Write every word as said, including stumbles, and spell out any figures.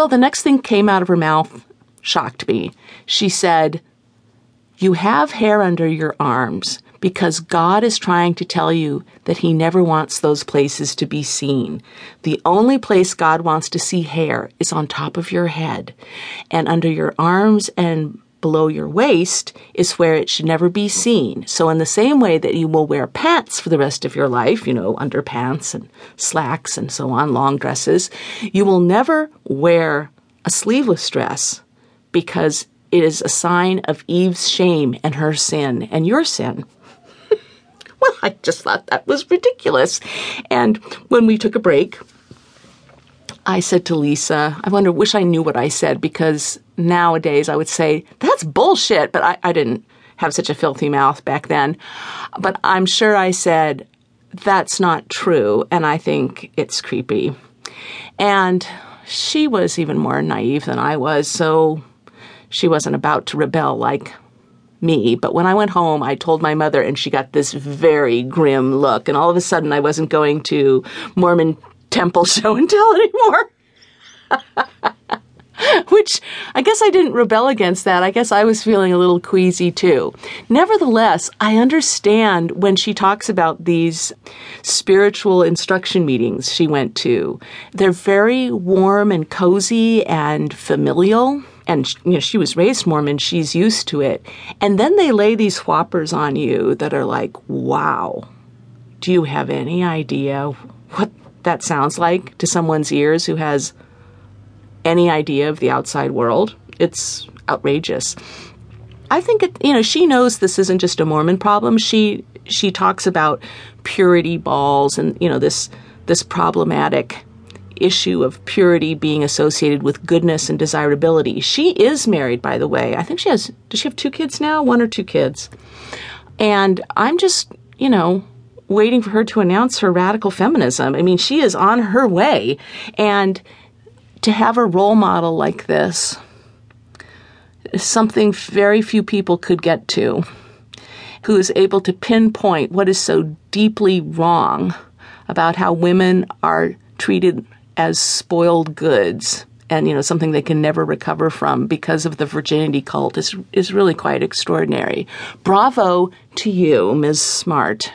Well, the next thing came out of her mouth shocked me. She said, "You have hair under your arms because God is trying to tell you that he never wants those places to be seen. The only place God wants to see hair is on top of your head, and under your arms and below your waist is where it should never be seen. So in the same way that you will wear pants for the rest of your life, you know, underpants and slacks and so on, long dresses, you will never wear a sleeveless dress because it is a sign of Eve's shame and her sin and your sin." Well, I just thought that was ridiculous. And when we took a break, I said to Lisa, I wonder, wish I knew what I said, because nowadays I would say, that's bullshit, but I, I didn't have such a filthy mouth back then. But I'm sure I said, that's not true, and I think it's creepy. And she was even more naive than I was, so she wasn't about to rebel like me. But when I went home, I told my mother, and she got this very grim look, and all of a sudden I wasn't going to Mormon temple show and tell anymore. Which I guess I didn't rebel against that. I guess I was feeling a little queasy too. Nevertheless, I understand when she talks about these spiritual instruction meetings she went to. They're very warm and cozy and familial. And, you know, she was raised Mormon. She's used to it. And then they lay these whoppers on you that are like, wow, do you have any idea what that sounds like to someone's ears who has any idea of the outside world? It's outrageous. I think, it, you know, she knows this isn't just a Mormon problem. She she talks about purity balls and, you know, this this problematic issue of purity being associated with goodness and desirability. She is married, by the way. I think she has, does she have two kids now? One or two kids. And I'm just, you know, waiting for her to announce her radical feminism. I mean, she is on her way. And to have a role model like this is something very few people could get to, who is able to pinpoint what is so deeply wrong about how women are treated as spoiled goods and, you know, something they can never recover from because of the virginity cult is, is really quite extraordinary. Bravo to you, Miz Smart.